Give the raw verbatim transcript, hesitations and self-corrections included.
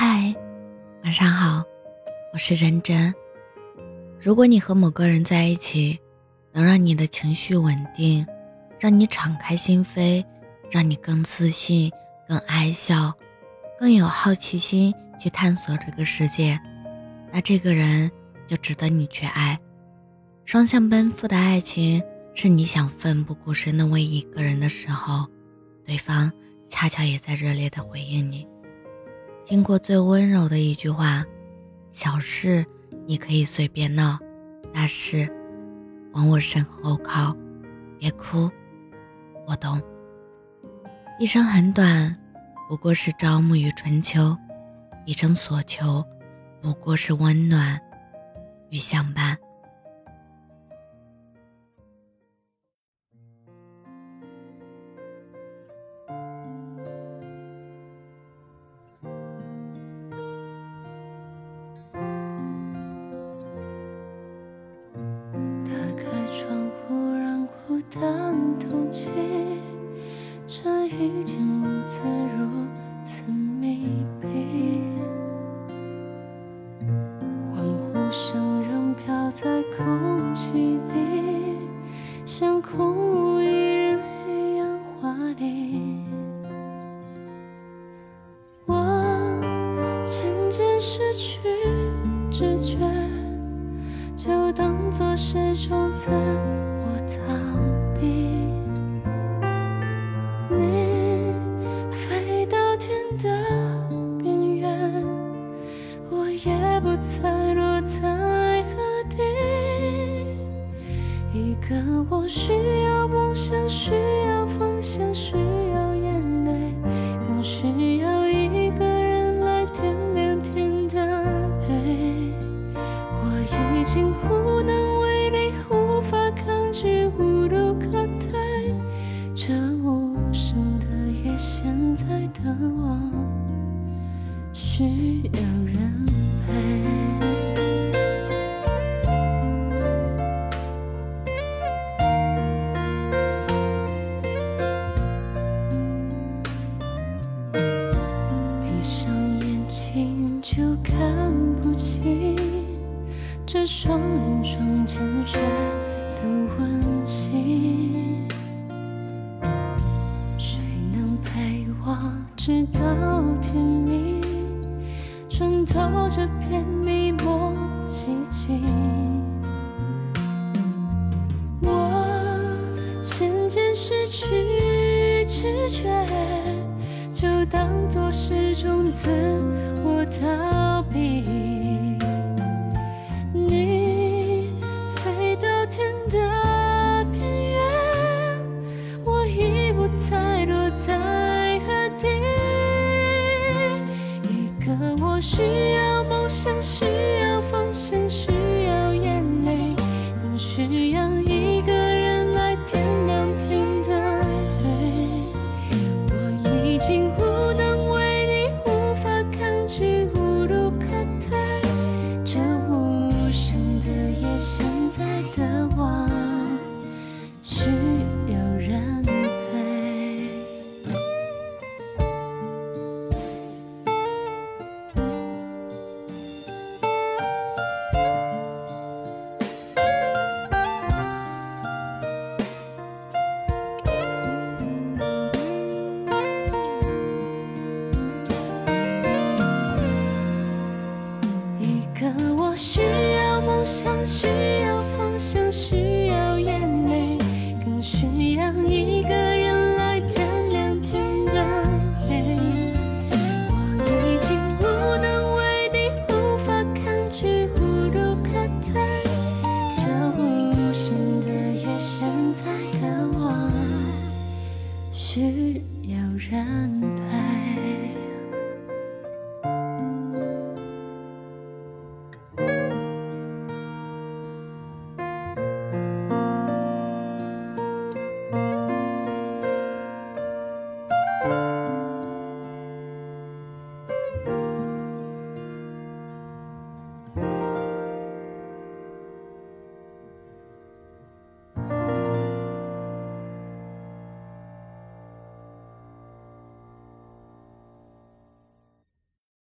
嗨，晚上好，我是真真。如果你和某个人在一起，能让你的情绪稳定，让你敞开心扉，让你更自信，更爱笑，更有好奇心去探索这个世界，那这个人就值得你去爱。双向奔赴的爱情，是你想奋不顾身地为一个人的时候，对方恰巧也在热烈地回应你。听过最温柔的一句话，小事你可以随便闹，大事往我身后靠，别哭，我懂。一生很短，不过是朝暮与春秋；一生所求，不过是温暖与相伴。空气，这已经无字如此密闭，欢呼声仍飘在空气里，像空无一人一样华丽。我渐渐失去知觉，就当作是种自我逃避。可我需要梦想，需要方向，需要眼泪，更需要一个人来点点甜的陪。我已经无能为力，无法抗拒，无路可退，这无声的夜，现在的我需要人陪。这双人床欠缺的温馨，谁能陪我直到天明？穿透这片迷蒙寂静，我渐渐失去知觉，就当作是种自我逃避。需